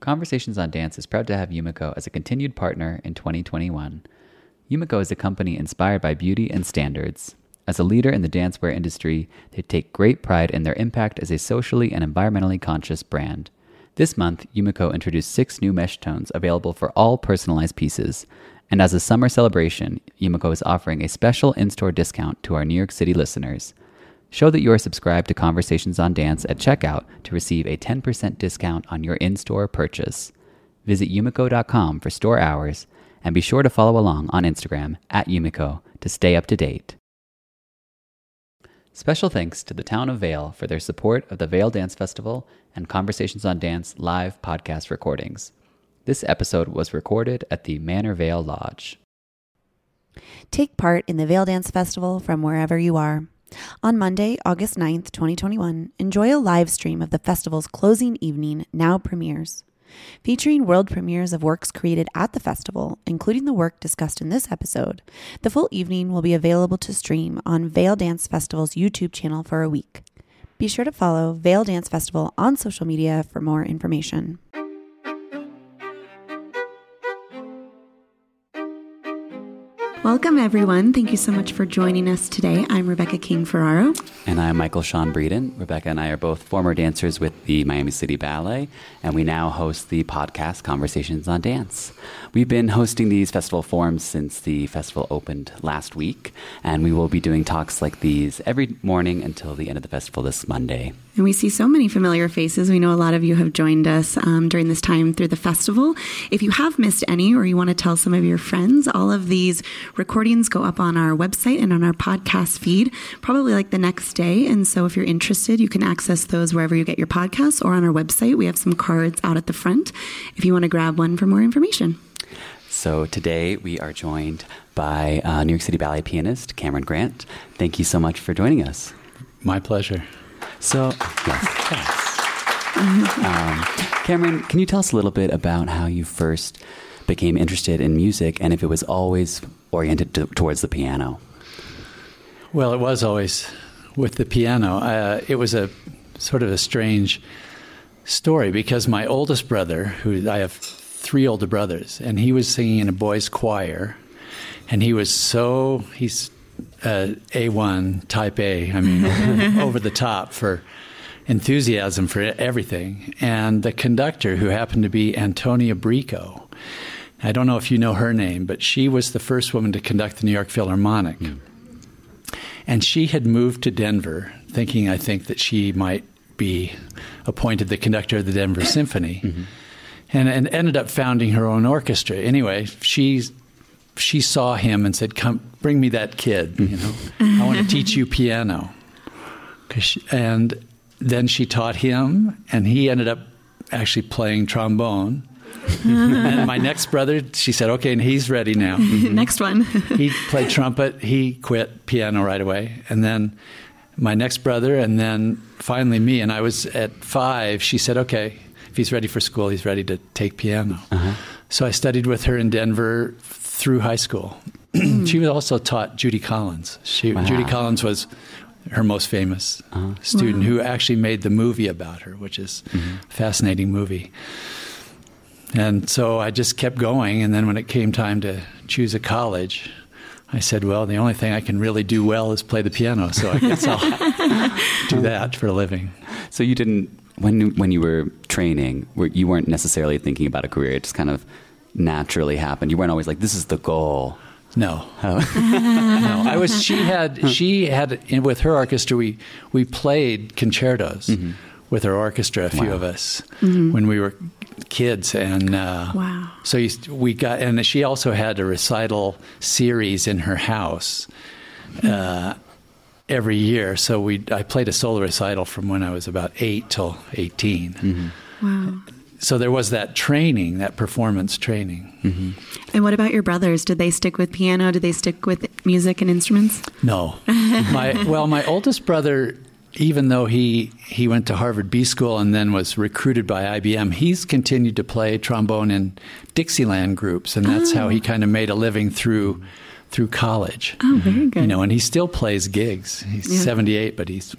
Conversations on Dance is proud to have Yumiko as a continued partner in 2021. Yumiko is a company inspired by beauty and standards. As a leader in the dancewear industry, they take great pride in their impact as a socially and environmentally conscious brand. This month, Yumiko introduced 6 new mesh tones available for all personalized pieces. And as a summer celebration, Yumiko is offering a special in-store discount to our New York City listeners. Show that you are subscribed to Conversations on Dance at checkout to receive a 10% discount on your in-store purchase. Visit yumiko.com for store hours, and be sure to follow along on Instagram at Yumiko to stay up to date. Special thanks to the town of Vail for their support of the Vail Dance Festival and Conversations on Dance live podcast recordings. This episode was recorded at the Manor Vail Lodge. Take part in the Vail Dance Festival from wherever you are. On Monday, August 9th, 2021, enjoy a live stream of the festival's closing evening, Now Premieres, featuring world premieres of works created at the festival, including the work discussed in this episode. The full evening will be available to stream on Vail Dance Festival's YouTube channel for a week. Be sure to follow Vail Dance Festival on social media for more information. Welcome, everyone. Thank you so much for joining us today. I'm Rebecca King-Ferraro. And I'm Michael Sean Breeden. Rebecca and I are both former dancers with the Miami City Ballet, and we now host the podcast Conversations on Dance. We've been hosting these festival forums since the festival opened last week, and we will be doing talks like these every morning until the end of the festival this Monday. And we see so many familiar faces. We know a lot of you have joined us during this time through the festival. If you have missed any or you want to tell some of your friends, all of these recordings go up on our website and on our podcast feed, probably like the next day. And so if you're interested, you can access those wherever you get your podcasts or on our website. We have some cards out at the front if you want to grab one for more information. So today we are joined by New York City Ballet pianist Cameron Grant. Thank you so much for joining us. My pleasure. So, yes. Cameron, can you tell us a little bit about how you first became interested in music and if it was always oriented towards the piano? Well, it was always with the piano. It was a sort of a strange story because my oldest brother, who I have 3 older brothers, and he was singing in a boys' choir, and he was he's A1, type A, I mean, over the top for enthusiasm for everything. And the conductor, who happened to be Antonia Brico, I don't know if you know her name, but she was the first woman to conduct the New York Philharmonic. Mm. And she had moved to Denver, thinking, I think, that she might be appointed the conductor of the Denver Symphony, mm-hmm. and ended up founding her own orchestra. Anyway, she saw him and said, "Come, bring me that kid, you know. I want to teach you piano." And then she taught him, and he ended up actually playing trombone. And my next brother, she said, "Okay, and he's ready now." Next one. He played trumpet. He quit piano right away. And then my next brother, and then finally me. And I was at 5. She said, okay, if he's ready for school, he's ready to take piano. Uh-huh. So I studied with her in Denver through high school. She was also taught Judy Collins. Wow. Judy Collins was her most famous student, who actually made the movie about her, which is a fascinating movie. And so I just kept going. And then when it came time to choose a college, I said, well, the only thing I can really do well is play the piano. So I guess I'll do that for a living. So you didn't, when you were training, you weren't necessarily thinking about a career. It just kind of naturally happened. You weren't always like, this is the goal. No. Oh. No. She had with her orchestra, we played concertos with her orchestra, a few of us, when we were kids. And so we got, and she also had a recital series in her house every year. So I played a solo recital from when I was about 8 till 18. Wow. So there was that training, that performance training. And what about your brothers? Did they stick with piano? Did they stick with music and instruments? No. My oldest brother, even though he went to Harvard B School and then was recruited by IBM, he's continued to play trombone in Dixieland groups, and that's how he kind of made a living through college. Oh, very good. You know, and he still plays gigs. He's 78, but he's...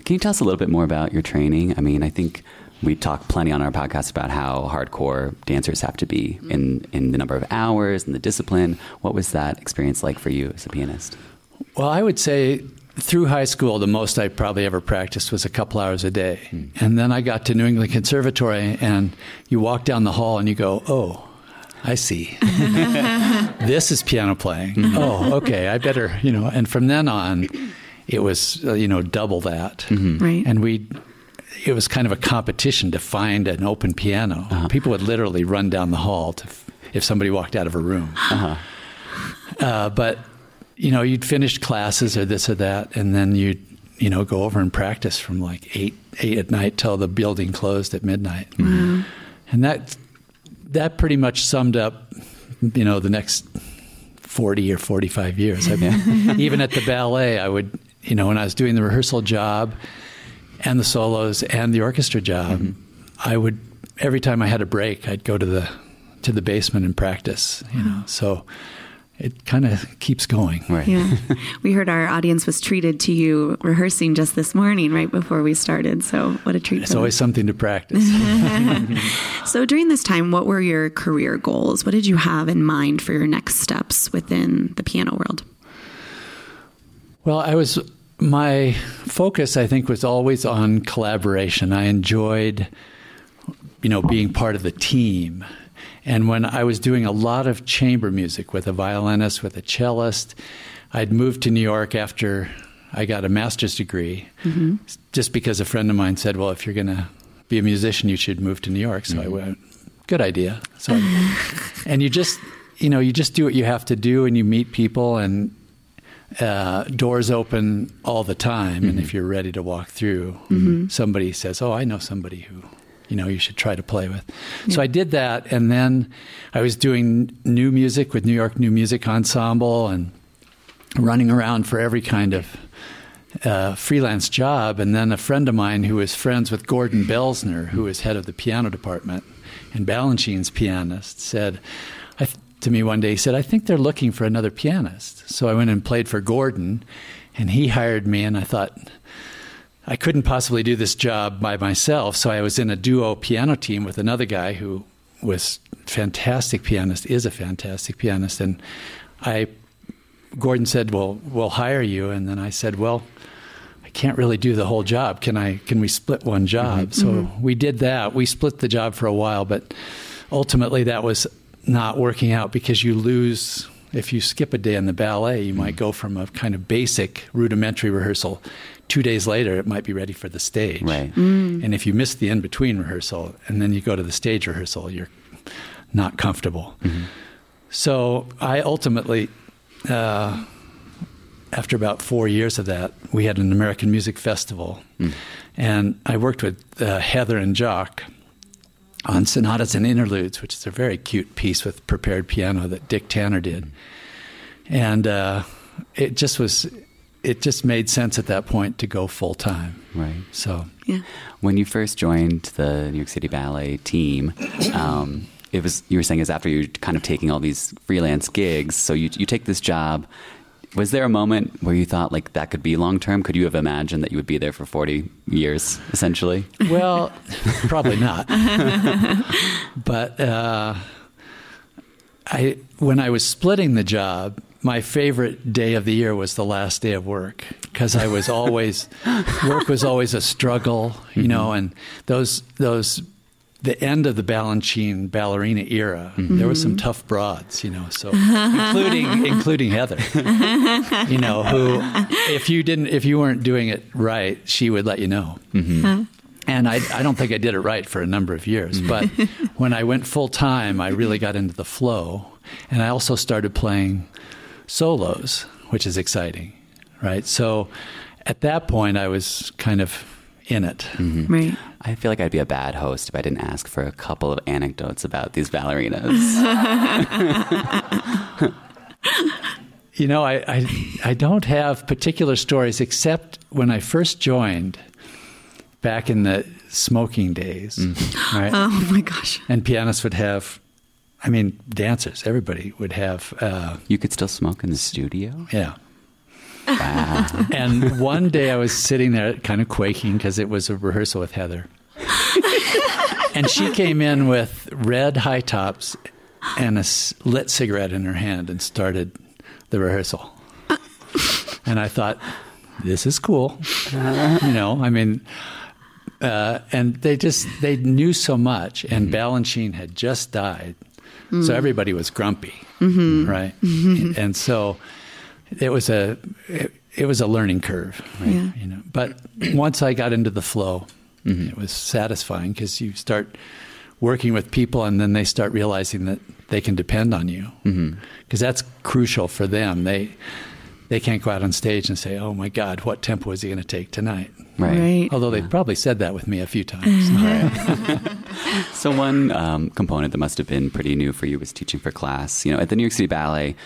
Can you tell us a little bit more about your training? I mean, I think we talk plenty on our podcast about how hardcore dancers have to be in the number of hours and the discipline. What was that experience like for you as a pianist? Well, I would say through high school, the most I probably ever practiced was a couple hours a day. And then I got to New England Conservatory, and you walk down the hall and you go, oh, I see. This is piano playing. Oh, okay. I better, and from then on, it was, double that. Right. And it was kind of a competition to find an open piano. People would literally run down the hall if somebody walked out of a room. But, you'd finish classes or this or that, and then you'd, go over and practice from like eight at night till the building closed at midnight. And that pretty much summed up, the next 40 or 45 years. I mean, even at the ballet, I would, when I was doing the rehearsal job and the solos and the orchestra job, I would, every time I had a break, I'd go to the basement and practice, so it kind of keeps going. Right. Yeah. We heard our audience was treated to you rehearsing just this morning, right before we started. So what a treat. It's always something to practice. So during this time, what were your career goals? What did you have in mind for your next steps within the piano world? Well, my focus, I think, was always on collaboration. I enjoyed, being part of the team. And when I was doing a lot of chamber music with a violinist, with a cellist, I'd moved to New York after I got a master's degree, just because a friend of mine said, well, if you're going to be a musician, you should move to New York. So I went, good idea. So and you just do what you have to do, and you meet people, and doors open all the time. And if you're ready to walk through, somebody says, oh, I know somebody who... you should try to play with. Yeah. So I did that, and then I was doing new music with New York New Music Ensemble and running around for every kind of freelance job. And then a friend of mine who was friends with Gordon Boelzner, who was head of the piano department and Balanchine's pianist, said to me one day, he said, I think they're looking for another pianist. So I went and played for Gordon, and he hired me, and I thought... I couldn't possibly do this job by myself, so I was in a duo piano team with another guy who was a fantastic pianist, and Gordon said, well, we'll hire you, and then I said, well, I can't really do the whole job. Can we split one job? So we did that. We split the job for a while, but ultimately that was not working out because you lose... If you skip a day in the ballet, you might go from a kind of basic rudimentary rehearsal. 2 days later, it might be ready for the stage. Right. And if you miss the in-between rehearsal and then you go to the stage rehearsal, you're not comfortable. So I ultimately, after about 4 years of that, we had an American Music Festival. And I worked with Heather and Jock on Sonatas and Interludes, which is a very cute piece with prepared piano that Dick Tanner did. And it just made sense at that point to go full time. Right. So yeah. When you first joined the New York City Ballet team, it was, you were saying, is after you kind of taking all these freelance gigs. So you take this job. Was there a moment where you thought like that could be long term? Could you have imagined that you would be there for 40 years, essentially? Well, probably not. But when I was splitting the job, my favorite day of the year was the last day of work, because I was always work was always a struggle, you know, and those. The end of the Balanchine ballerina era, mm-hmm. there were some tough broads, you know, so including Heather, you know, who if you weren't doing it right, she would let you know. Mm-hmm. Huh? And I don't think I did it right for a number of years, mm-hmm. but when I went full time, I really got into the flow, and I also started playing solos, which is exciting, right? So at that point, I was kind of in it. Mm-hmm. Right. I feel like I'd be a bad host if I didn't ask for a couple of anecdotes about these ballerinas. You know, I don't have particular stories, except when I first joined back in the smoking days. Mm-hmm. Right? Oh, my gosh. And pianists would have, I mean, dancers, everybody would have. You could still smoke in the studio? Yeah. Wow. And one day I was sitting there kind of quaking because it was a rehearsal with Heather. And she came in with red high tops and a lit cigarette in her hand and started the rehearsal. And I thought, this is cool. You know, I mean, and they knew so much. And mm-hmm. Balanchine had just died. Mm-hmm. So everybody was grumpy, mm-hmm. right? Mm-hmm. And so... It was a learning curve, right? Yeah. You know, but once I got into the flow, mm-hmm. it was satisfying because you start working with people, and then they start realizing that they can depend on you, because mm-hmm. that's crucial for them. They can't go out on stage and say, "Oh my God, what tempo is he going to take tonight?" Right. Right. Although they've probably said that with me a few times. Right. So one component that must have been pretty new for you was teaching for class. You know, at the New York City Ballet.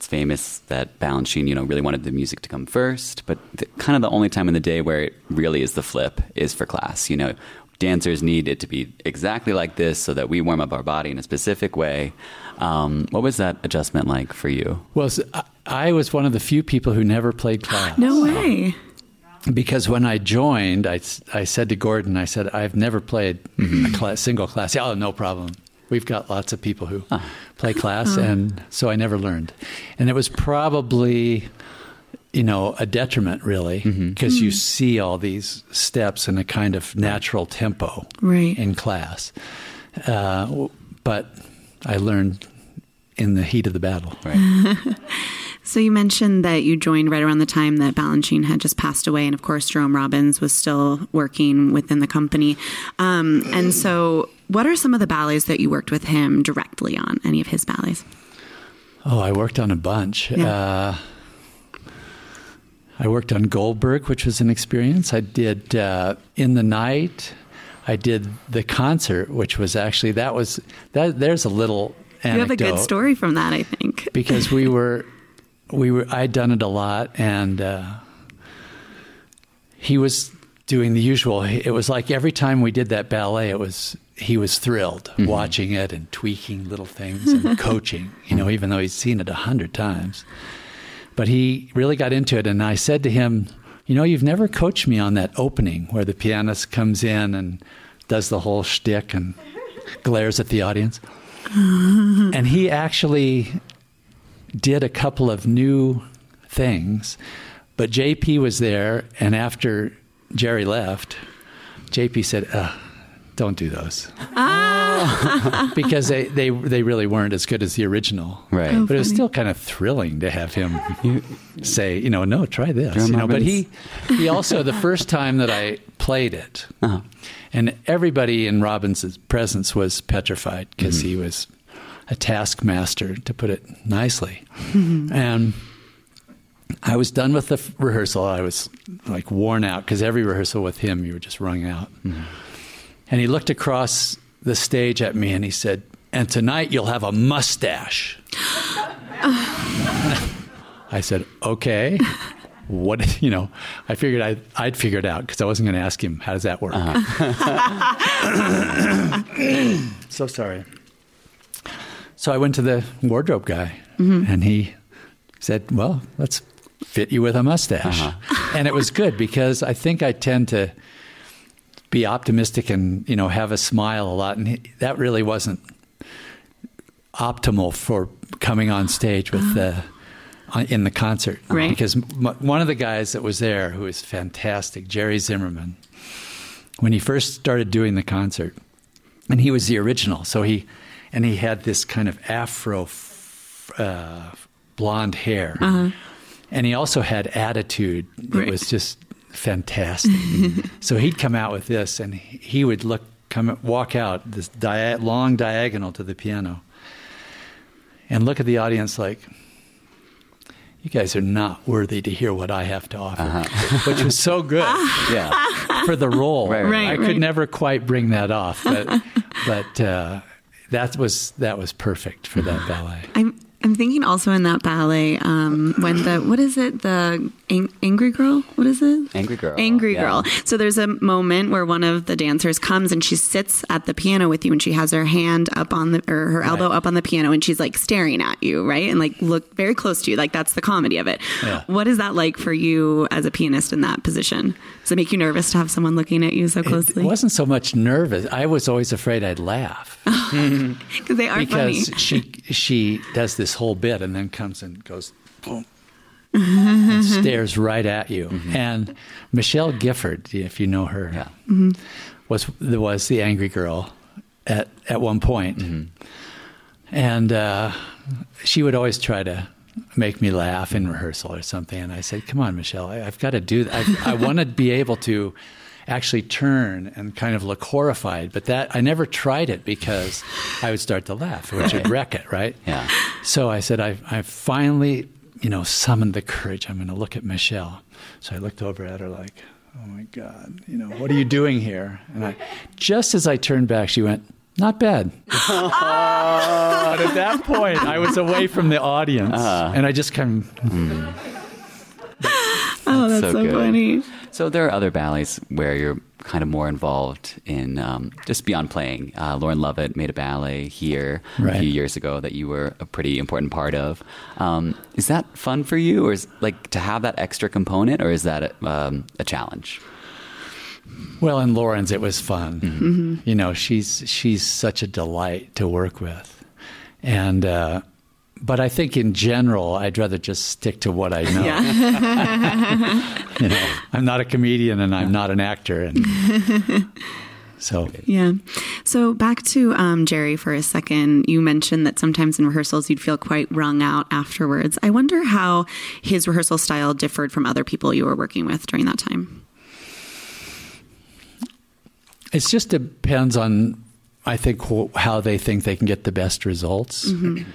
It's famous that Balanchine, you know, really wanted the music to come first, but kind of the only time in the day where it really is the flip is for class. You know, dancers need it to be exactly like this so that we warm up our body in a specific way. What was that adjustment like for you? Well, so I was one of the few people who never played class. No way. Because when I joined, I said to Gordon, I said, I've never played mm-hmm. a single class. Oh, no problem. We've got lots of people who play class, and so I never learned. And it was probably, you know, a detriment, really, because mm-hmm. mm-hmm. you see all these steps in a kind of natural tempo right. in class. But I learned in the heat of the battle. Right. So you mentioned that you joined right around the time that Balanchine had just passed away. And, of course, Jerome Robbins was still working within the company. And so what are some of the ballets that you worked with him directly on, any of his ballets? Oh, I worked on a bunch. Yeah. I worked on Goldberg, which was an experience. I did In the Night. I did The Concert, which was actually, there's a little anecdote. You have a good story from that, I think. Because I'd done it a lot, and he was doing the usual. It was like every time we did that ballet, he was thrilled mm-hmm. watching it and tweaking little things and coaching, you know, even though he'd seen it 100 times. But he really got into it, and I said to him, you know, you've never coached me on that opening where the pianist comes in and does the whole shtick and glares at the audience. And he actually did a couple of new things, but JP was there, and after Jerry left, JP said, don't do those. Because they really weren't as good as the original. Right. Oh, but funny. It was still kind of thrilling to have him say, you know, no, try this. You know, but he also, the first time that I played it, uh-huh. and everybody in Robbins' presence was petrified because mm-hmm. he was a taskmaster, to put it nicely. Mm-hmm. And I was done with the rehearsal. I was like worn out because every rehearsal with him, you were just wrung out. Mm-hmm. And he looked across the stage at me and he said, and tonight you'll have a mustache. I said, okay, what, you know, I figured I'd figure it out because I wasn't going to ask him, how does that work? Uh-huh. So sorry. So I went to the wardrobe guy, mm-hmm. and he said, well, let's fit you with a mustache. Uh-huh. And it was good because I think I tend to be optimistic and, you know, have a smile a lot. And that really wasn't optimal for coming on stage with in the concert. Right. Because one of the guys that was there, who is fantastic, Jerry Zimmerman, when he first started doing the concert, and he was the original, so he had this kind of afro blonde hair. Uh-huh. And he also had attitude that was just fantastic. So he'd come out with this, and he would walk out this long diagonal to the piano, and look at the audience like, you guys are not worthy to hear what I have to offer, uh-huh. which was so good yeah. for the role. Right. I could never quite bring that off, but that was perfect for that ballet. I'm thinking also in that ballet, when Angry Girl? What is it? Angry Girl. So there's a moment where one of the dancers comes and she sits at the piano with you, and she has her hand up on her elbow up on the piano, and she's like staring at you, right? And like look very close to you. Like that's the comedy of it. Yeah. What is that like for you as a pianist in that position? Does it make you nervous to have someone looking at you so closely? It wasn't so much nervous. I was always afraid I'd laugh. Because they are funny. Because she does this whole bit and then comes and goes boom and stares right at you. Mm-hmm. And Michelle Gifford, if you know her, yeah. mm-hmm. was the angry girl at one point. Mm-hmm. And she would always try to make me laugh in rehearsal or something. And I said, come on, Michelle, I've got to do that. I want to be able to actually turn and kind of look horrified, but that I never tried it because I would start to laugh, which would wreck it, right? Yeah. So I said, I finally, you know, summoned the courage. I'm going to look at Michelle. So I looked over at her like, oh my God, you know, what are you doing here? And just as I turned back, she went, not bad. And at that point, I was away from the audience, and I just kind of... That's so funny. So there are other ballets where you're kind of more involved in just beyond playing. Lauren Lovett made a ballet here a few years ago that you were a pretty important part of. Is that fun for you, or is like to have that extra component, or is that a challenge? Well, in Lauren's, it was fun. Mm-hmm. Mm-hmm. You know, she's such a delight to work with, and. But I think in general, I'd rather just stick to what I know. Yeah. You know, I'm not a comedian and I'm not an actor. And so. Yeah. So back to Jerry for a second. You mentioned that sometimes in rehearsals, you'd feel quite wrung out afterwards. I wonder how his rehearsal style differed from other people you were working with during that time. It just depends on, I think, how they think they can get the best results. Mm-hmm.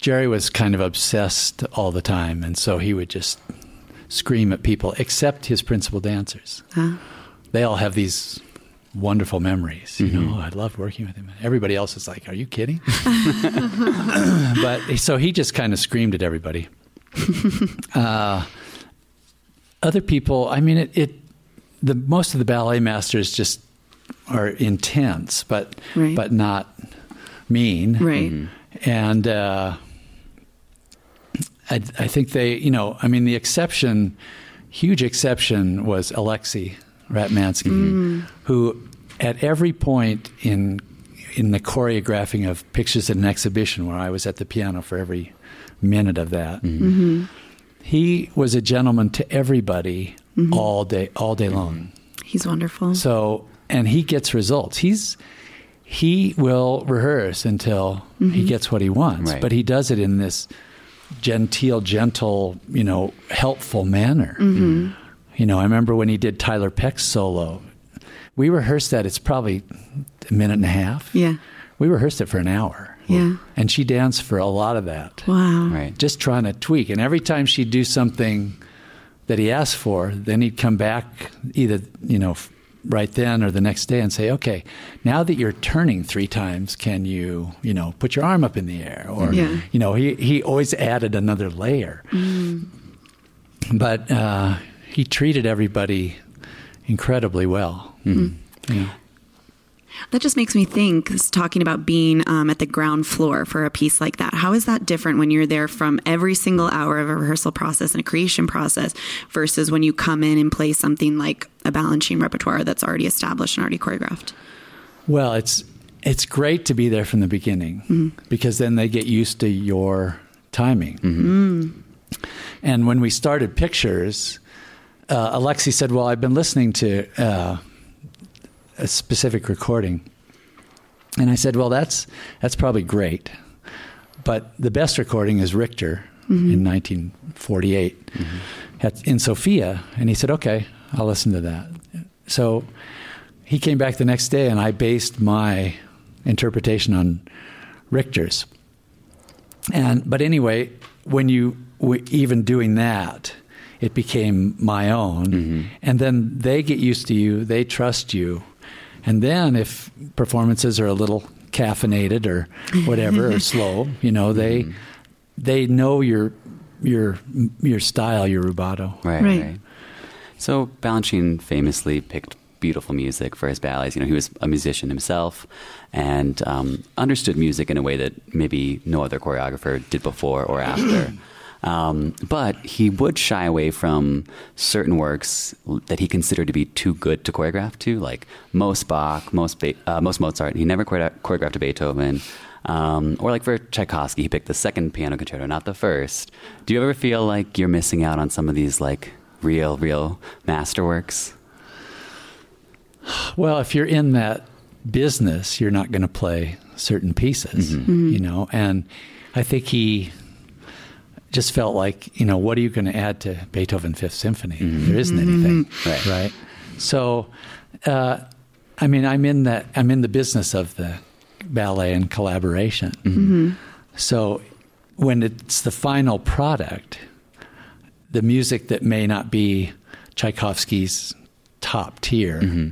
Jerry was kind of obsessed all the time, and so he would just scream at people, except his principal dancers. They all have these wonderful memories. You know, I loved working with him. Everybody else is like, are you kidding? But so he just kind of screamed at everybody. Other people, I mean, most of the ballet masters just are intense, but not mean. Right. Mm-hmm. And I think they, you know, I mean, the huge exception was Alexei Ratmansky, who at every point in the choreographing of Pictures at an Exhibition, where I was at the piano for every minute of that, he was a gentleman to everybody all day long. He's wonderful. So, and he gets results. He will rehearse until he gets what he wants, but he does it in this gentle, you know, helpful manner. Mm-hmm. You know, I remember when he did Tyler Peck's solo, we rehearsed that. It's probably a minute and a half. Yeah. We rehearsed it for an hour. Yeah. And she danced for a lot of that. Wow. Right. Just trying to tweak. And every time she'd do something that he asked for, then he'd come back either, you know, right then or the next day and say, okay, now that you're turning three times, can you, you know, put your arm up in the air? Or, yeah. you know, he always added another layer. Mm. But he treated everybody incredibly well. Mm. Yeah. That just makes me think, talking about being at the ground floor for a piece like that, how is that different when you're there from every single hour of a rehearsal process and a creation process versus when you come in and play something like a Balanchine repertoire that's already established and already choreographed? Well, it's great to be there from the beginning mm-hmm. because then they get used to your timing. Mm-hmm. Mm. And when we started Pictures, Alexei said, well, I've been listening to... a specific recording. And I said, well, that's probably great. But the best recording is Richter mm-hmm. in 1948 mm-hmm. In Sofia. And he said, okay, I'll listen to that. So he came back the next day and I based my interpretation on Richter's. But anyway, when you were even doing that, it became my own. Mm-hmm. And then they get used to you, they trust you. And then if performances are a little caffeinated or whatever or slow, you know, they know your style, your rubato. Right. So Balanchine famously picked beautiful music for his ballets. You know, he was a musician himself and understood music in a way that maybe no other choreographer did before or after. But he would shy away from certain works that he considered to be too good to choreograph to, like most Bach, most Mozart. He never choreographed a Beethoven. Or like for Tchaikovsky, he picked the second piano concerto, not the first. Do you ever feel like you're missing out on some of these like real masterworks? Well, if you're in that business, you're not going to play certain pieces, mm-hmm. Mm-hmm. you know, and I think he... just felt like, you know, what are you going to add to Beethoven Fifth Symphony? Mm-hmm. There isn't anything, mm-hmm. right? So, I mean, I'm in the business of the ballet and collaboration. Mm-hmm. So, when it's the final product, the music that may not be Tchaikovsky's top tier mm-hmm.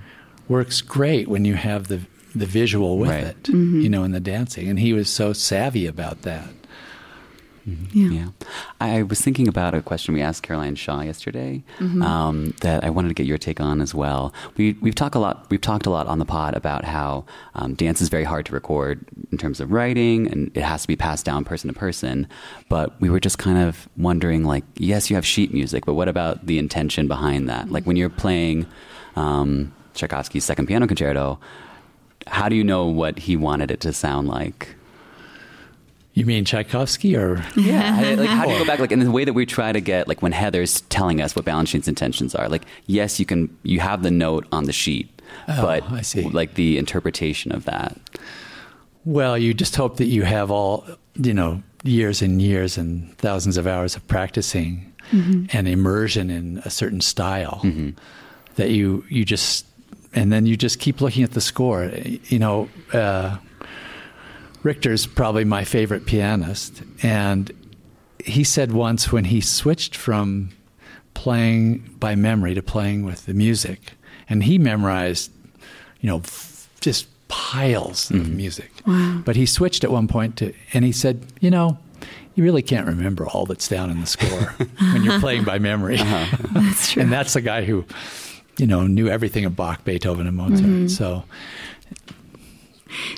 works great when you have the visual with right. it, mm-hmm. you know, and the dancing. And he was so savvy about that. Mm-hmm. Yeah. I was thinking about a question we asked Caroline Shaw yesterday mm-hmm. That I wanted to get your take on as well. We've talked a lot on the pod about how dance is very hard to record in terms of writing, and it has to be passed down person to person. But we were just kind of wondering, like, yes, you have sheet music, but what about the intention behind that? Mm-hmm. Like when you're playing Tchaikovsky's Second Piano Concerto, how do you know what he wanted it to sound like? You mean Tchaikovsky or? Yeah. How do you go back? Like in the way that we try to get, like when Heather's telling us what Balanchine's intentions are, like, yes, you have the note on the sheet, but I see. Like the interpretation of that. Well, you just hope that you have all, you know, years and years and thousands of hours of practicing mm-hmm. and immersion in a certain style mm-hmm. that you just, and then you just keep looking at the score, you know, Richter's probably my favorite pianist, and he said once when he switched from playing by memory to playing with the music, and he memorized, you know, just piles mm-hmm. of music. Wow. But he switched at one point and he said, you know, you really can't remember all that's down in the score when you're playing by memory. Uh-huh. That's true. And that's the guy who, you know, knew everything of Bach, Beethoven, and Mozart. Mm-hmm.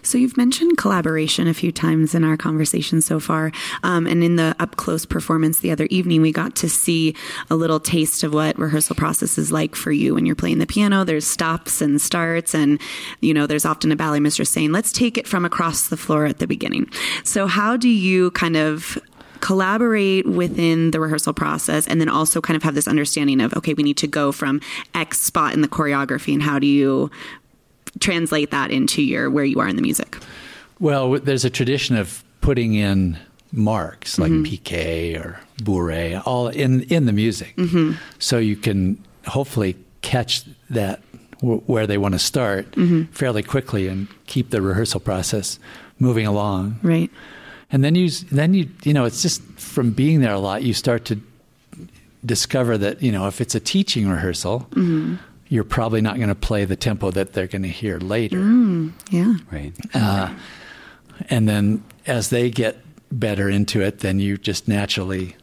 So you've mentioned collaboration a few times in our conversation so far. And in the up-close performance the other evening, we got to see a little taste of what rehearsal process is like for you when you're playing the piano. There's stops and starts. And, you know, there's often a ballet mistress saying, let's take it from across the floor at the beginning. So how do you kind of collaborate within the rehearsal process and then also kind of have this understanding of, okay, we need to go from X spot in the choreography, and how do you translate that into where you are in the music? Well, there's a tradition of putting in marks like mm-hmm. piqué or bourrée, all in the music. Mm-hmm. So you can hopefully catch that where they want to start mm-hmm. fairly quickly and keep the rehearsal process moving along. Right. And then you know, it's just from being there a lot, you start to discover that, you know, if it's a teaching rehearsal, mm-hmm. you're probably not going to play the tempo that they're going to hear later. Yeah. Right. And then as they get better into it, then you just naturally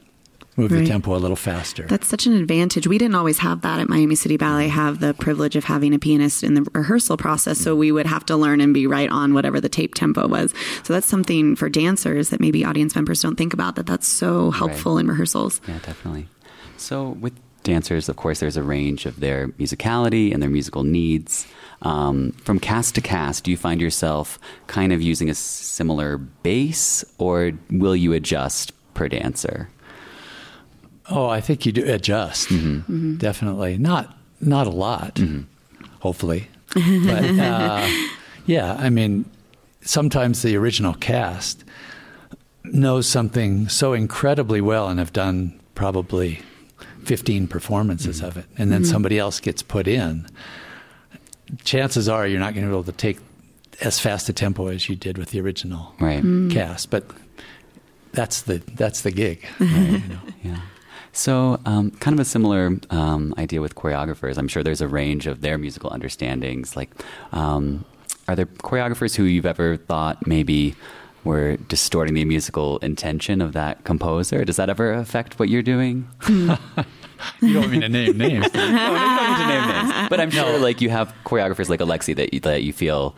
move the tempo a little faster. That's such an advantage. We didn't always have that at Miami City Ballet, have the privilege of having a pianist in the rehearsal process. So we would have to learn and be right on whatever the tape tempo was. So that's something for dancers that maybe audience members don't think about, that that's so helpful in rehearsals. Yeah, definitely. So with dancers, of course, there's a range of their musicality and their musical needs. From cast to cast, do you find yourself kind of using a similar base, or will you adjust per dancer? Oh, I think you do adjust. Definitely. Not a lot, hopefully. But yeah, I mean, sometimes the original cast knows something so incredibly well and have done probably 15 performances of it, and then somebody else gets put in. Chances are you're not going to be able to take as fast a tempo as you did with the original cast, but that's the gig. You know? Yeah. So kind of a similar idea with choreographers. I'm sure there's a range of their musical understandings. Like, are there choreographers who you've ever thought maybe were distorting the musical intention of that composer? Does that ever affect what you're doing? You don't mean to name names. No, I don't mean to name names. But I'm sure like you have choreographers like Alexei that you feel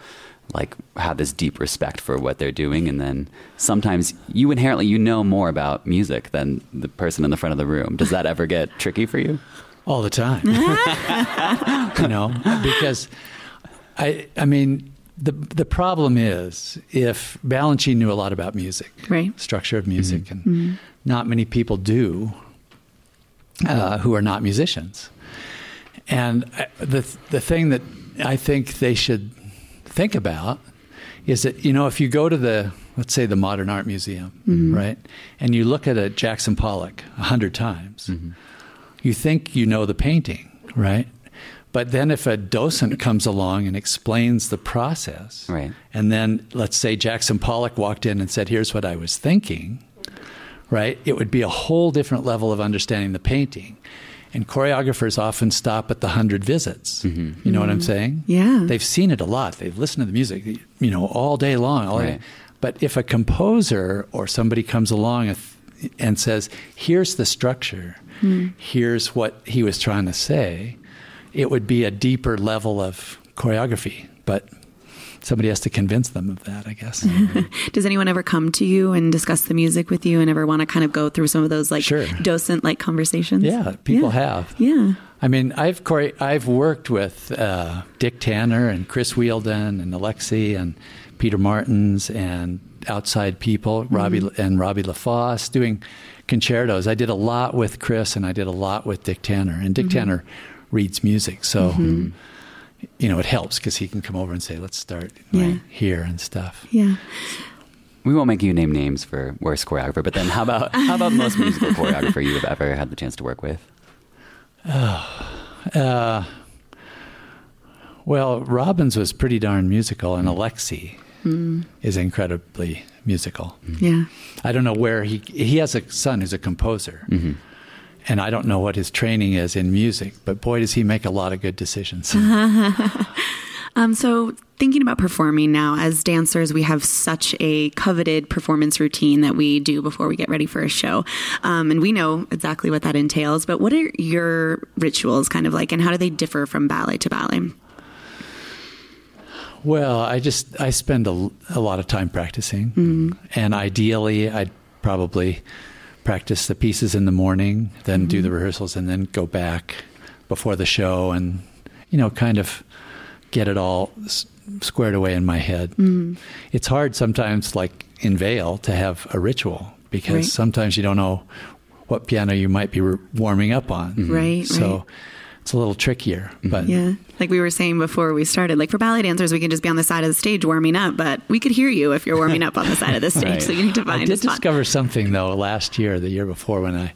like have this deep respect for what they're doing, and then sometimes you inherently know more about music than the person in the front of the room. Does that ever get tricky for you? All the time. You know, because I mean the problem is if Balanchine knew a lot about music, structure of music, and not many people do who are not musicians. And the thing that I think they should think about is that, you know, if you go to the, let's say, the Modern Art Museum, right, and you look at a Jackson Pollock 100 times, you think you know the painting, right? But then if a docent comes along and explains the process, and then let's say Jackson Pollock walked in and said, here's what I was thinking, right, it would be a whole different level of understanding the painting. And choreographers often stop at the 100 visits. You know what I'm saying? Yeah. They've seen it a lot. They've listened to the music, you know, all day long. All day. But if a composer or somebody comes along and says, here's the structure, here's what he was trying to say, it would be a deeper level of choreography. But somebody has to convince them of that, I guess. Does anyone ever come to you and discuss the music with you and ever want to kind of go through some of those like docent-like conversations? Yeah, people have. Yeah. I mean, I've worked with Dick Tanner and Chris Wheeldon and Alexei and Peter Martins and outside people, Robbie LaFosse, doing concertos. I did a lot with Chris and I did a lot with Dick Tanner. And Dick Tanner reads music, so... You know, it helps because he can come over and say, let's start right here and stuff. Yeah. We won't make you name names for worst choreographer, but then how about most musical choreographer you have ever had the chance to work with? Well, Robbins was pretty darn musical, and Alexei is incredibly musical. Yeah. I don't know where he has a son who's a composer. And I don't know what his training is in music, but boy, does he make a lot of good decisions. So thinking about performing now, as dancers, we have such a coveted performance routine that we do before we get ready for a show. And we know exactly what that entails, but what are your rituals kind of like, and how do they differ from ballet to ballet? Well, I spend a lot of time practicing, and ideally I'd probably practice the pieces in the morning, then do the rehearsals, and then go back before the show and, you know, kind of get it all squared away in my head. It's hard sometimes, like in Vail, to have a ritual because sometimes you don't know what piano you might be warming up on. So it's a little trickier. But yeah, like we were saying before we started, like for ballet dancers, we can just be on the side of the stage warming up, but we could hear you if you're warming up on the side of the stage. So you need to find a spot. I did discover something though last year, the year before, when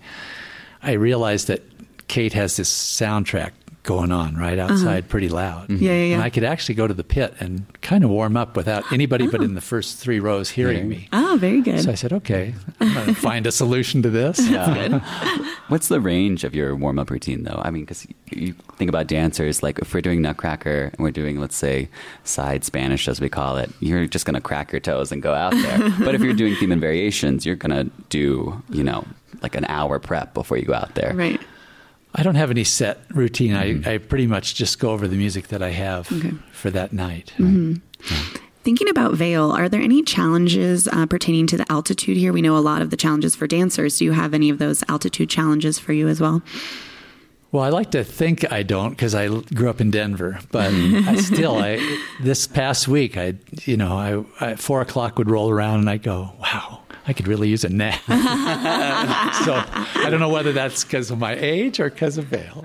I realized that Kate has this soundtrack going on right outside pretty loud. Yeah. And I could actually go to the pit and kind of warm up without anybody but in the first 3 rows hearing me. Oh, very good. So I said, okay, find a solution to this. That's good. What's the range of your warm-up routine, though? I mean, because you think about dancers, like if we're doing Nutcracker and we're doing, let's say, side Spanish, as we call it, you're just going to crack your toes and go out there. But if you're doing theme and variations, you're going to do, you know, like an hour prep before you go out there. Right. I don't have any set routine. Mm-hmm. I pretty much just go over the music that I have for that night. Mm-hmm. Right. Yeah. Thinking about Vail, are there any challenges pertaining to the altitude here? We know a lot of the challenges for dancers. Do you have any of those altitude challenges for you as well? Well, I like to think I don't because I grew up in Denver, but this past week, I 4 o'clock would roll around and I go, wow. I could really use a nap. So I don't know whether that's because of my age or because of Vail.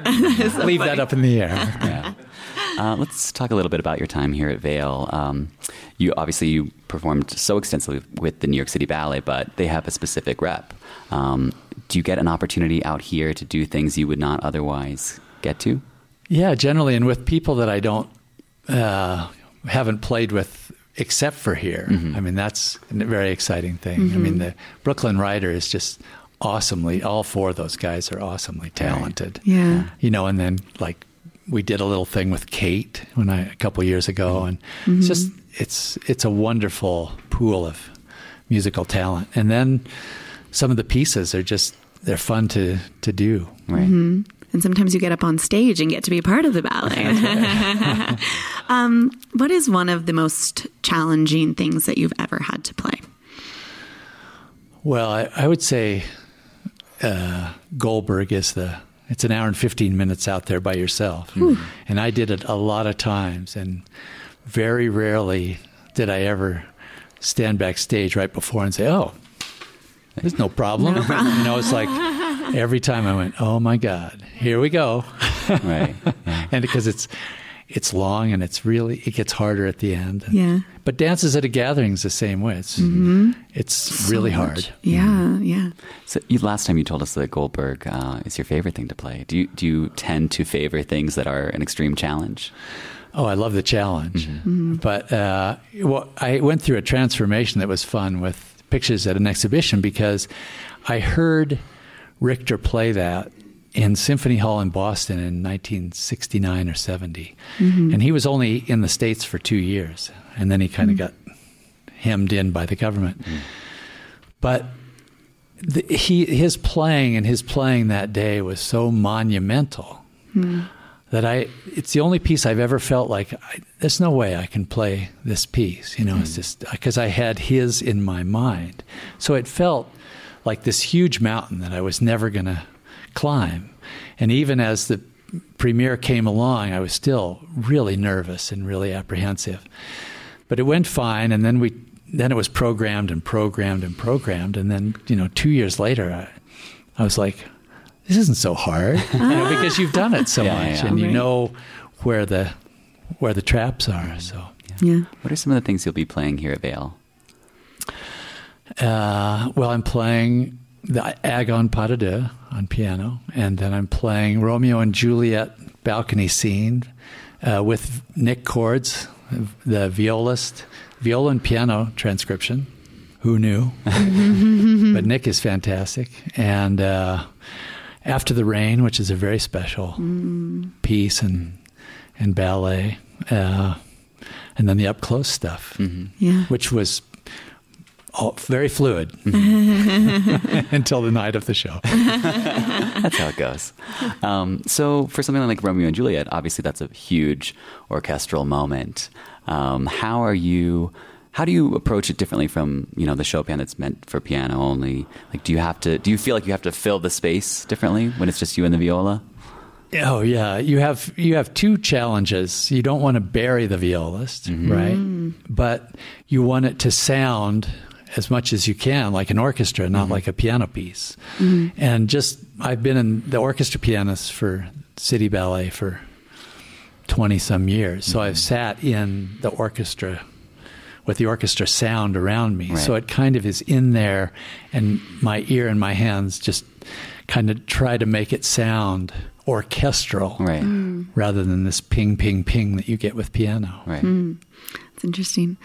So leave that up in the air. Yeah. Let's talk a little bit about your time here at Vail. You performed so extensively with the New York City Ballet, but they have a specific rep. Do you get an opportunity out here to do things you would not otherwise get to? Yeah, generally, and with people that I haven't played with except for here. Mm-hmm. I mean, that's a very exciting thing. Mm-hmm. I mean, the Brooklyn Rider is just awesomely, all four of those guys are awesomely talented. Right. Yeah. You know, and then like we did a little thing with Kate a couple years ago, and it's just, it's a wonderful pool of musical talent. And then some of the pieces are just, they're fun to do. Right. Mm-hmm. And sometimes you get up on stage and get to be a part of the ballet. Right. What is one of the most challenging things that you've ever had to play? Well, I would say Goldberg it's an hour and 15 minutes out there by yourself. Mm-hmm. And I did it a lot of times, and very rarely did I ever stand backstage right before and say, oh, there's no problem. You know, it's like... Every time I went, oh my God, here we go. Right. Yeah. And because it's long and it gets harder at the end. Yeah. But Dances at a Gathering is the same way. It's so really hard. Yeah, yeah. So last time you told us that Goldberg is your favorite thing to play. Do you tend to favor things that are an extreme challenge? Oh, I love the challenge. Mm-hmm. But I went through a transformation that was fun with Pictures at an Exhibition, because I heard Richter play that in Symphony Hall in Boston in 1969 or 70. Mm-hmm. And he was only in the States for 2 years. And then he kind of got hemmed in by the government. Mm-hmm. But his playing that day was so monumental that it's the only piece I've ever felt like, there's no way I can play this piece. You know, it's just because I had his in my mind. So it felt like this huge mountain that I was never going to climb. And even as the premiere came along, I was still really nervous and really apprehensive. But it went fine, and then it was programmed. And then, 2 years later, I was like, this isn't so hard, because you've done it so much. Yeah, and you know where the traps are. So, yeah. What are some of the things you'll be playing here at Vail? Well, I'm playing the Agon Pas de Deux on piano, and then I'm playing Romeo and Juliet balcony scene with Nick Chords, the violist, viola and piano transcription. Who knew? But Nick is fantastic. And After the Rain, which is a very special piece and ballet, and then the up-close stuff, which was... Oh, very fluid until the night of the show. That's how it goes. So for something like Romeo and Juliet, obviously that's a huge orchestral moment. How do you approach it differently from, the Chopin that's meant for piano only? Like, do you feel like you have to fill the space differently when it's just you and the viola? Oh yeah. You have two challenges. You don't want to bury the violist, right? But you want it to sound as much as you can, like an orchestra, not like a piano piece. Mm-hmm. And I've been in the orchestra pianist for City Ballet for 20 some years. So I've sat in the orchestra with the orchestra sound around me. Right. So it kind of is in there, and my ear and my hands just kind of try to make it sound orchestral rather than this ping, ping, ping that you get with piano. Right. Mm. That's interesting.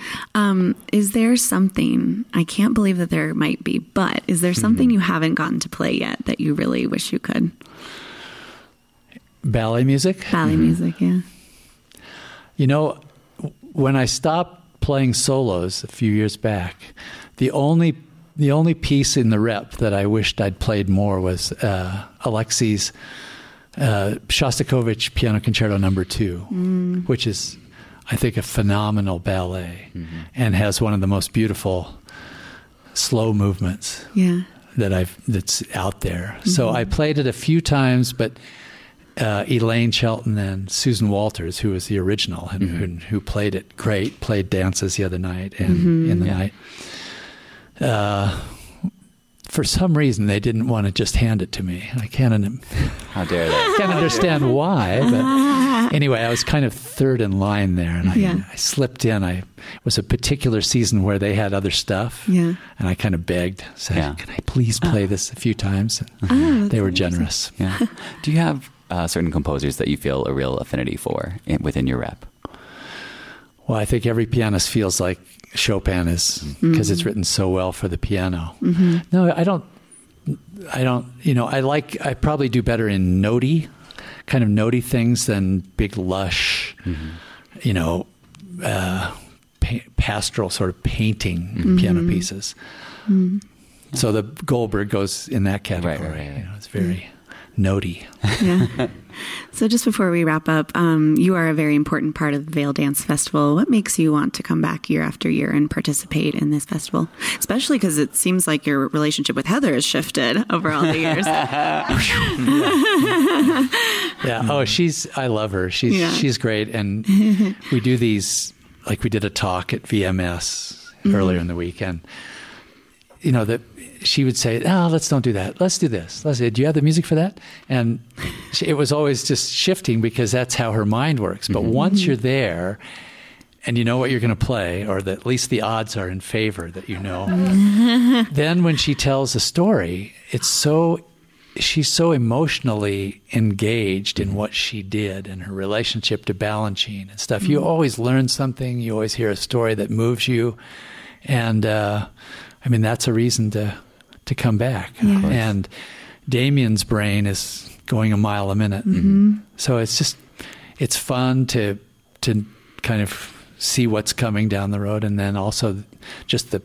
Is there something, I can't believe that there might be, but is there something you haven't gotten to play yet that you really wish you could? Ballet music? Ballet music, yeah. You know, when I stopped playing solos a few years back, the only piece in the rep that I wished I'd played more was Alexei's Shostakovich Piano Concerto No. 2, which is, I think, a phenomenal ballet and has one of the most beautiful slow movements that's out there. Mm-hmm. So I played it a few times, but... Elaine Shelton and Susan Walters, who was the original and who played it great, played Dances the other night and In the Night. For some reason, they didn't want to just hand it to me. I can't, how dare they? Can't understand why. But anyway, I was kind of third in line there, and I slipped in. It was a particular season where they had other stuff, and I kind of begged, said, "Can I please play this a few times?" They were generous. Yeah. Do you have certain composers that you feel a real affinity for within your rep? Well, I think every pianist feels like Chopin is, because it's written so well for the piano. Mm-hmm. No, I don't, you know, I probably do better in notey, kind of notey things than big, lush, you know, pastoral sort of painting piano pieces. Mm-hmm. So the Goldberg goes in that category. Right. You know, it's very... notey. Yeah. So just before we wrap up, you are a very important part of the Vail Dance Festival. What makes you want to come back year after year and participate in this festival? Especially because it seems like your relationship with Heather has shifted over all the years. Yeah. Oh, I love her. She's great. And we do these, like we did a talk at VMS earlier in the weekend. You know, that she would say, "No, let's don't do that. Let's do this. Let's say, do you have the music for that?" And it was always just shifting because that's how her mind works. But once you're there and you know what you're going to play, or that at least the odds are in favor that you know, then when she tells a story, she's so emotionally engaged in what she did and her relationship to Balanchine and stuff. You always learn something. You always hear a story that moves you. And, I mean, that's a reason to come back. Yeah. And Damien's brain is going a mile a minute. Mm-hmm. So it's just, it's fun to kind of see what's coming down the road. And then also just the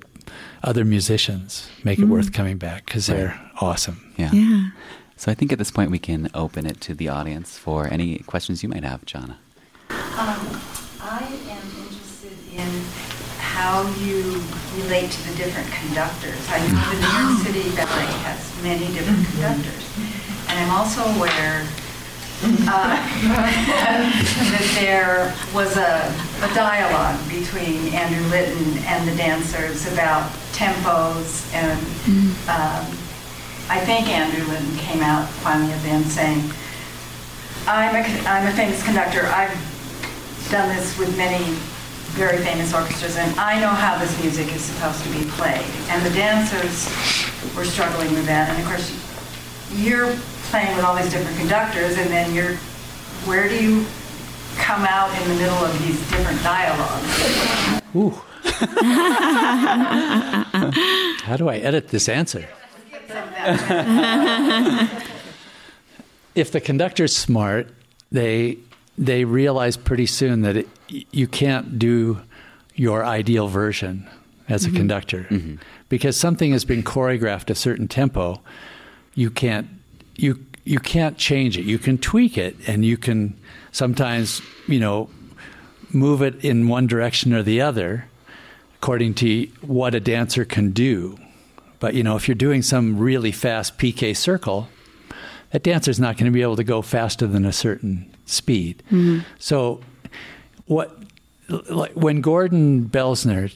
other musicians make it worth coming back because they're awesome. Yeah. So I think at this point we can open it to the audience for any questions you might have, Jonna. I am interested in how you relate to the different conductors. I know the New York City Ballet has many different conductors. And I'm also aware that there was a dialogue between Andrew Litton and the dancers about tempos. And I think Andrew Litton came out finally at the end saying, I'm a famous conductor. I've done this with many very famous orchestras, and I know how this music is supposed to be played. And the dancers were struggling with that. And of course, you're playing with all these different conductors, and then where do you come out in the middle of these different dialogues? Ooh. How do I edit this answer? If the conductor's smart, they realize pretty soon that you can't do your ideal version as a conductor because something has been choreographed a certain tempo. You can't change it. You can tweak it, and you can sometimes, you know, move it in one direction or the other according to what a dancer can do. But, you know, if you're doing some really fast PK circle, that dancer's not going to be able to go faster than a certain speed. So when Gordon Boelzner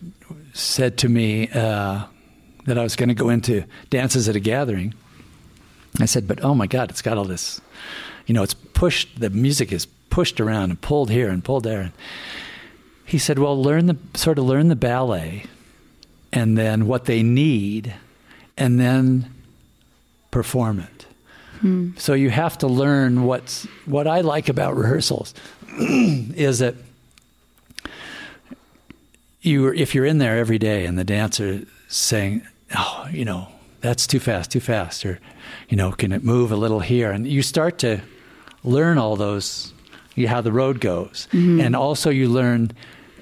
said to me that I was going to go into Dances at a Gathering, I said, "But oh my God, it's got all this, you know, it's pushed. The music is pushed around and pulled here and pulled there." And he said, "Well, learn the ballet, and then what they need, and then perform it." Hmm. So you have to learn what I like about rehearsals is that if you're in there every day and the dancer saying, oh, you know, that's too fast, or, you know, can it move a little here? And you start to learn all those, how the road goes. Mm-hmm. And also you learn,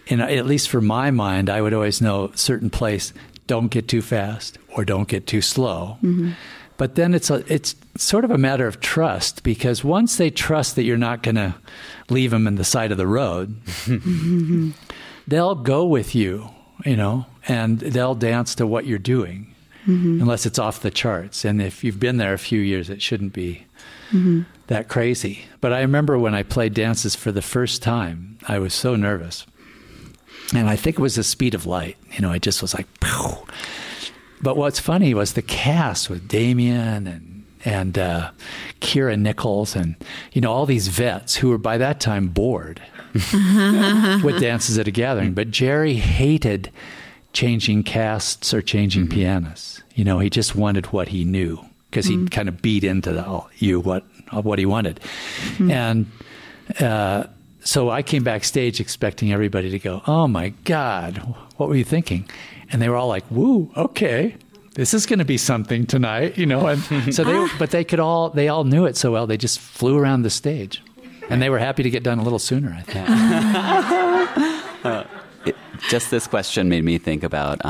and at least for my mind, I would always know certain place, don't get too fast or don't get too slow. Mm-hmm. But then it's sort of a matter of trust, because once they trust that you're not going to leave them in the side of the road, mm-hmm. they'll go with you, you know, and they'll dance to what you're doing, mm-hmm. unless it's off the charts. And if you've been there a few years, it shouldn't be mm-hmm. that crazy. But I remember when I played dances for the first time, I was so nervous. And I think it was the speed of light. You know, I just was like, pow. But what's funny was the cast with Damien and Kira Nichols and, you know, all these vets who were by that time bored with Dances at a Gathering. But Jerry hated changing casts or changing mm-hmm. pianists. You know, he just wanted what he knew, because mm-hmm. he kind of beat into what he wanted. Mm-hmm. And so I came backstage expecting everybody to go, oh, my God, what were you thinking? And they were all like, woo, okay, this is going to be something tonight, you know. And so they all knew it so well, they just flew around the stage. And they were happy to get done a little sooner, I thought. Just this question made me think about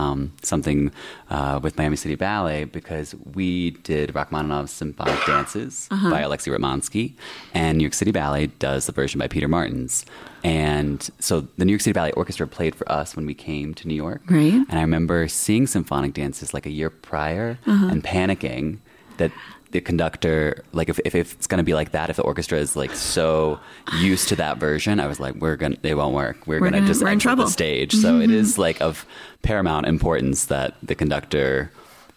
something with Miami City Ballet, because we did Rachmaninoff's Symphonic Dances by Alexei Ratmansky, and New York City Ballet does the version by Peter Martins. And so the New York City Ballet Orchestra played for us when we came to New York. Right. And I remember seeing Symphonic Dances like a year prior and panicking that the conductor, like if it's going to be like that, if the orchestra is like so used to that version, I was like, they won't work. We're going to just enter the stage. Mm-hmm. So it is like of paramount importance that the conductor,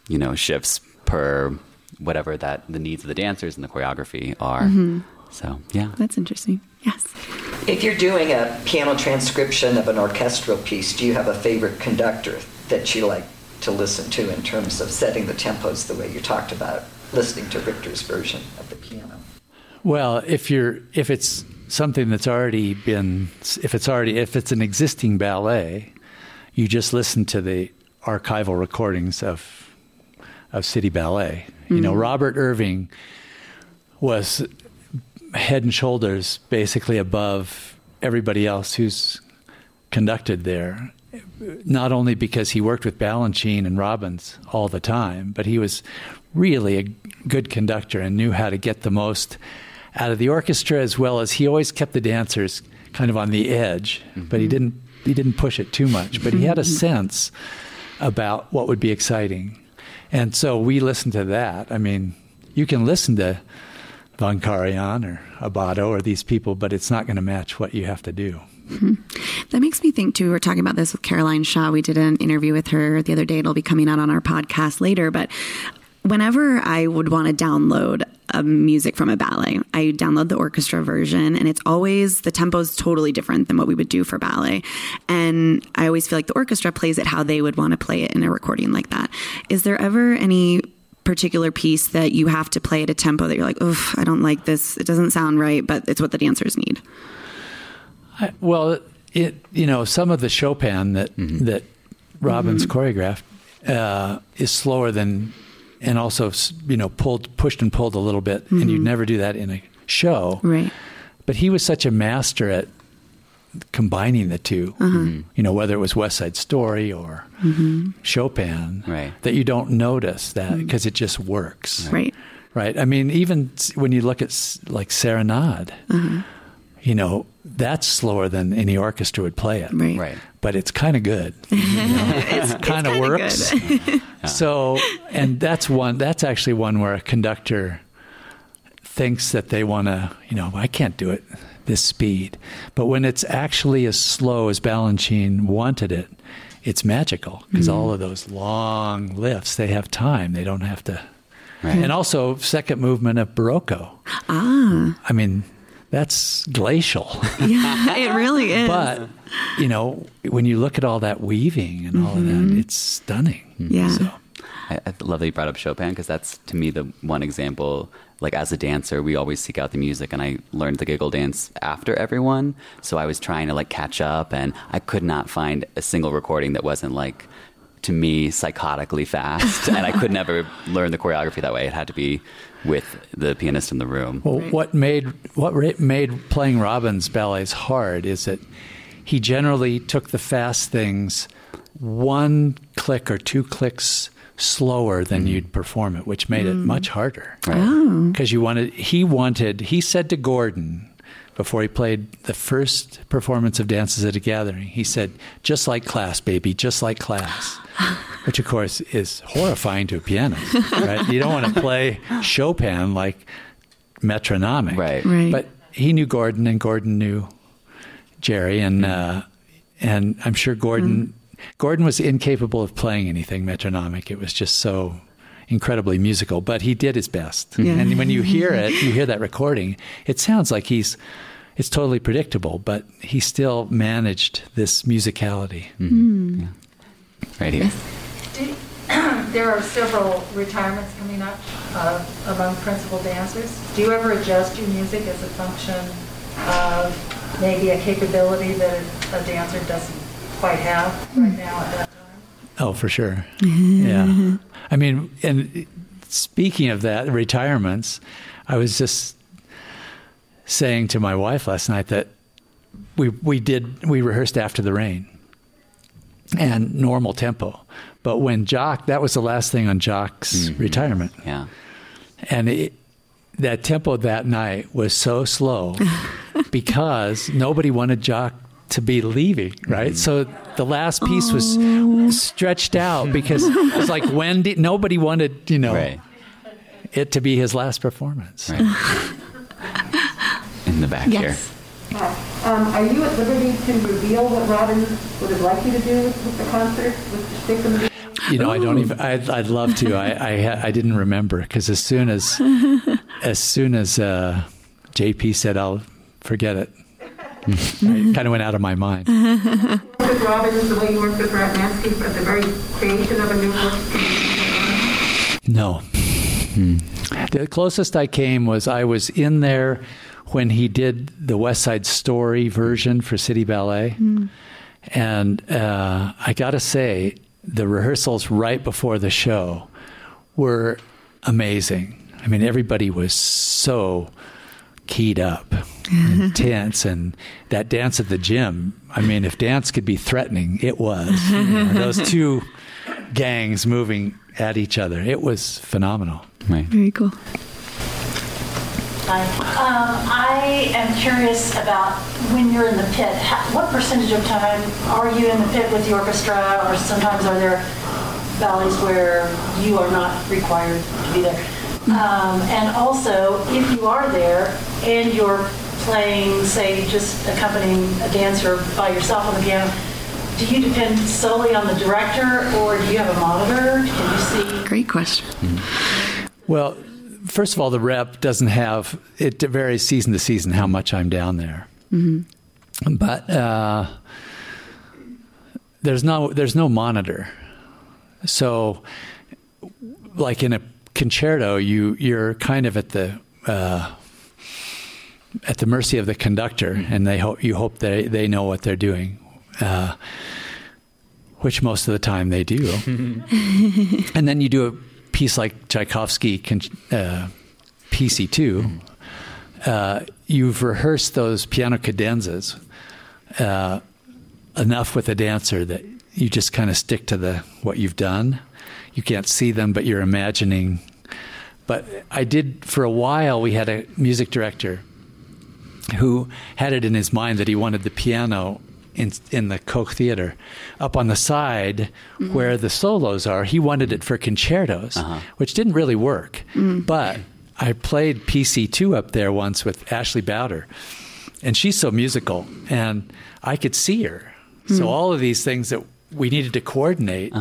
you know, shifts per whatever that the needs of the dancers and the choreography are. Mm-hmm. So, yeah. That's interesting. Yes. If you're doing a piano transcription of an orchestral piece, do you have a favorite conductor that you like to listen to in terms of setting the tempos the way you talked about? Listening to Richter's version of the piano. Well, if it's something that's already been, if it's an existing ballet, you just listen to the archival recordings of City Ballet. Mm-hmm. You know, Robert Irving was head and shoulders basically above everybody else who's conducted there. Not only because he worked with Balanchine and Robbins all the time, but he was really a good conductor and knew how to get the most out of the orchestra, as well as he always kept the dancers kind of on the edge, mm-hmm. but he didn't push it too much. But he had a sense about what would be exciting. And so we listened to that. I mean, you can listen to von Karajan or Abbado or these people, but it's not going to match what you have to do. Mm-hmm. That makes me think, too, we were talking about this with Caroline Shaw. We did an interview with her the other day. It'll be coming out on our podcast later. But whenever I would want to download music from a ballet, I download the orchestra version, and it's always, the tempo is totally different than what we would do for ballet. And I always feel like the orchestra plays it how they would want to play it in a recording like that. Is there ever any particular piece that you have to play at a tempo that you're like, oof, I don't like this, it doesn't sound right, but it's what the dancers need? Well, some of the Chopin that Robbins choreographed is slower than, and also, you know, pushed and pulled a little bit, and you'd never do that in a show. Right. But he was such a master at combining the two, you know, whether it was West Side Story or Chopin, right, that you don't notice that because it just works. Right. Right. I mean, even when you look at like Serenade, you know, that's slower than any orchestra would play it. Right. Right. But it's kind of good. You know? It kind of works. So, and that's actually one where a conductor thinks that they want to, you know, I can't do it this speed. But when it's actually as slow as Balanchine wanted it, it's magical, because all of those long lifts, they have time. They don't have to. Right. And also, second movement of Barocco. Ah. I mean, that's glacial. Yeah, it really is. But, you know, when you look at all that weaving and all of that, it's stunning. Yeah. So I love that you brought up Chopin, because that's, to me, the one example like as a dancer, we always seek out the music, and I learned the giggle dance after everyone. So I was trying to like catch up, and I could not find a single recording that wasn't like, to me, psychotically fast. And I could never learn the choreography that way. It had to be with the pianist in the room. Well, what made playing Robin's ballets hard is that he generally took the fast things one click or two clicks slower than you'd perform it, which made it much harder. Right. Oh. Because he said to Gordon, before he played the first performance of Dances at a Gathering, he said, "Just like class, baby, just like class." Which, of course, is horrifying to a pianist, right? You don't want to play Chopin like metronomic. Right. But he knew Gordon, and Gordon knew Jerry, and I'm sure Gordon was incapable of playing anything metronomic. It was just so incredibly musical, but he did his best. Yeah. And when you hear it, you hear that recording, it sounds like it's totally predictable, but he still managed this musicality. Mm-hmm. Yeah. Right here. There are several retirements coming up among principal dancers. Do you ever adjust your music as a function of maybe a capability that a dancer doesn't quite have right now at that time? Oh, for sure. Yeah. I mean, and speaking of that, retirements, I was just saying to my wife last night that we rehearsed After the Rain and normal tempo. But when Jock, that was the last thing on Jock's retirement. Yeah. And that tempo that night was so slow because nobody wanted Jock to be leaving, right? So the last piece was stretched out because it was like Wendy, nobody wanted, it to be his last performance. Right. In the back here. Hi. Are you at liberty to reveal what Robin would have liked you to do with the concert, with the stick and the... You know, ooh. I don't even, I'd love to. I didn't remember because as soon as JP said, "I'll forget it," it kind of went out of my mind. With Robin, the way you worked with Ratmansky at the very creation of a new work? No. The closest I came was I was in there when he did the West Side Story version for City Ballet. And I got to say, the rehearsals right before the show were amazing. I mean, everybody was so keyed up, intense, and that dance at the gym. I mean, if dance could be threatening, it was. Those two gangs moving at each other. It was phenomenal. Right. Very cool. Hi. I am curious about when you're in the pit, what percentage of time are you in the pit with the orchestra, or sometimes are there ballets where you are not required to be there? And also, if you are there and you're playing, say, just accompanying a dancer by yourself on the piano, do you depend solely on the director, or do you have a monitor? Can you see? Great question. Well, first of all, the rep doesn't have, it varies season to season how much I'm down there. Mm-hmm. But there's no monitor. So, like in a concerto, you're kind of at the mercy of the conductor, and you hope they know what they're doing, which most of the time they do. And then you do a piece like Tchaikovsky PC2. You've rehearsed those piano cadenzas enough with a dancer that you just kind of stick to what you've done. You can't see them, but you're imagining. But I did, for a while, we had a music director who had it in his mind that he wanted the piano in the Koch Theater up on the side where the solos are. He wanted it for concertos, which didn't really work. But I played PC2 up there once with Ashley Bowder, and she's so musical, and I could see her. So all of these things that we needed to coordinate...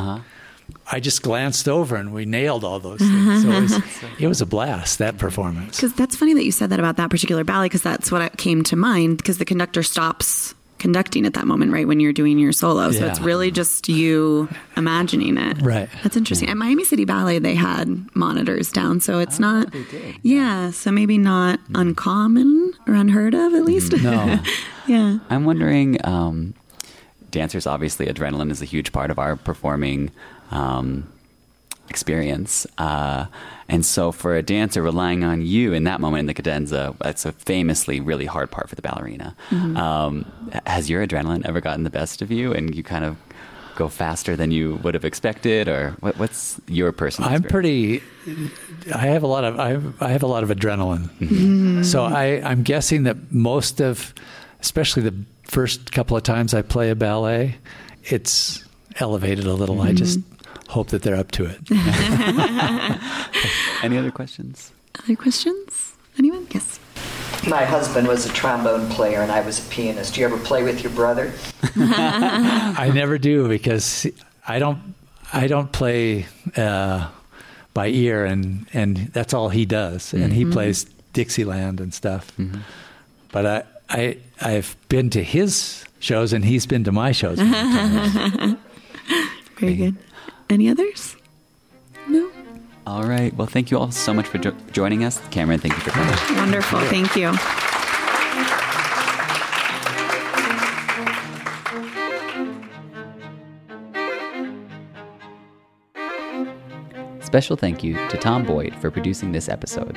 I just glanced over and we nailed all those things. So it was a blast, that performance. Because that's funny that you said that about that particular ballet, because that's what came to mind, because the conductor stops conducting at that moment, right, when you're doing your solo. Yeah. So it's really just you imagining it. Right. That's interesting. Yeah. At Miami City Ballet, they had monitors down, so it's not... They did. Yeah, so maybe not uncommon or unheard of, at least. No. Yeah. I'm wondering, dancers, obviously, adrenaline is a huge part of our performing experience. And so for a dancer relying on you in that moment in the cadenza, that's a famously really hard part for the ballerina. Mm-hmm. Has your adrenaline ever gotten the best of you and you kind of go faster than you would have expected, or what's your personal experience? I have a lot of adrenaline. Mm-hmm. So I'm guessing that most of, especially the first couple of times I play a ballet, it's elevated a little. Mm-hmm. I just hope that they're up to it. Any other questions? Anyone? Yes. My husband was a trombone player and I was a pianist. Do you ever play with your brother? I never do, because I don't play by ear, and that's all he does. Mm-hmm. And he plays Dixieland and stuff. Mm-hmm. But I've been to his shows and he's been to my shows. Very good. Any others? No? All right. Well, thank you all so much for joining us. Cameron, thank you for coming. Wonderful. Thank you. Special thank you to Tom Boyd for producing this episode.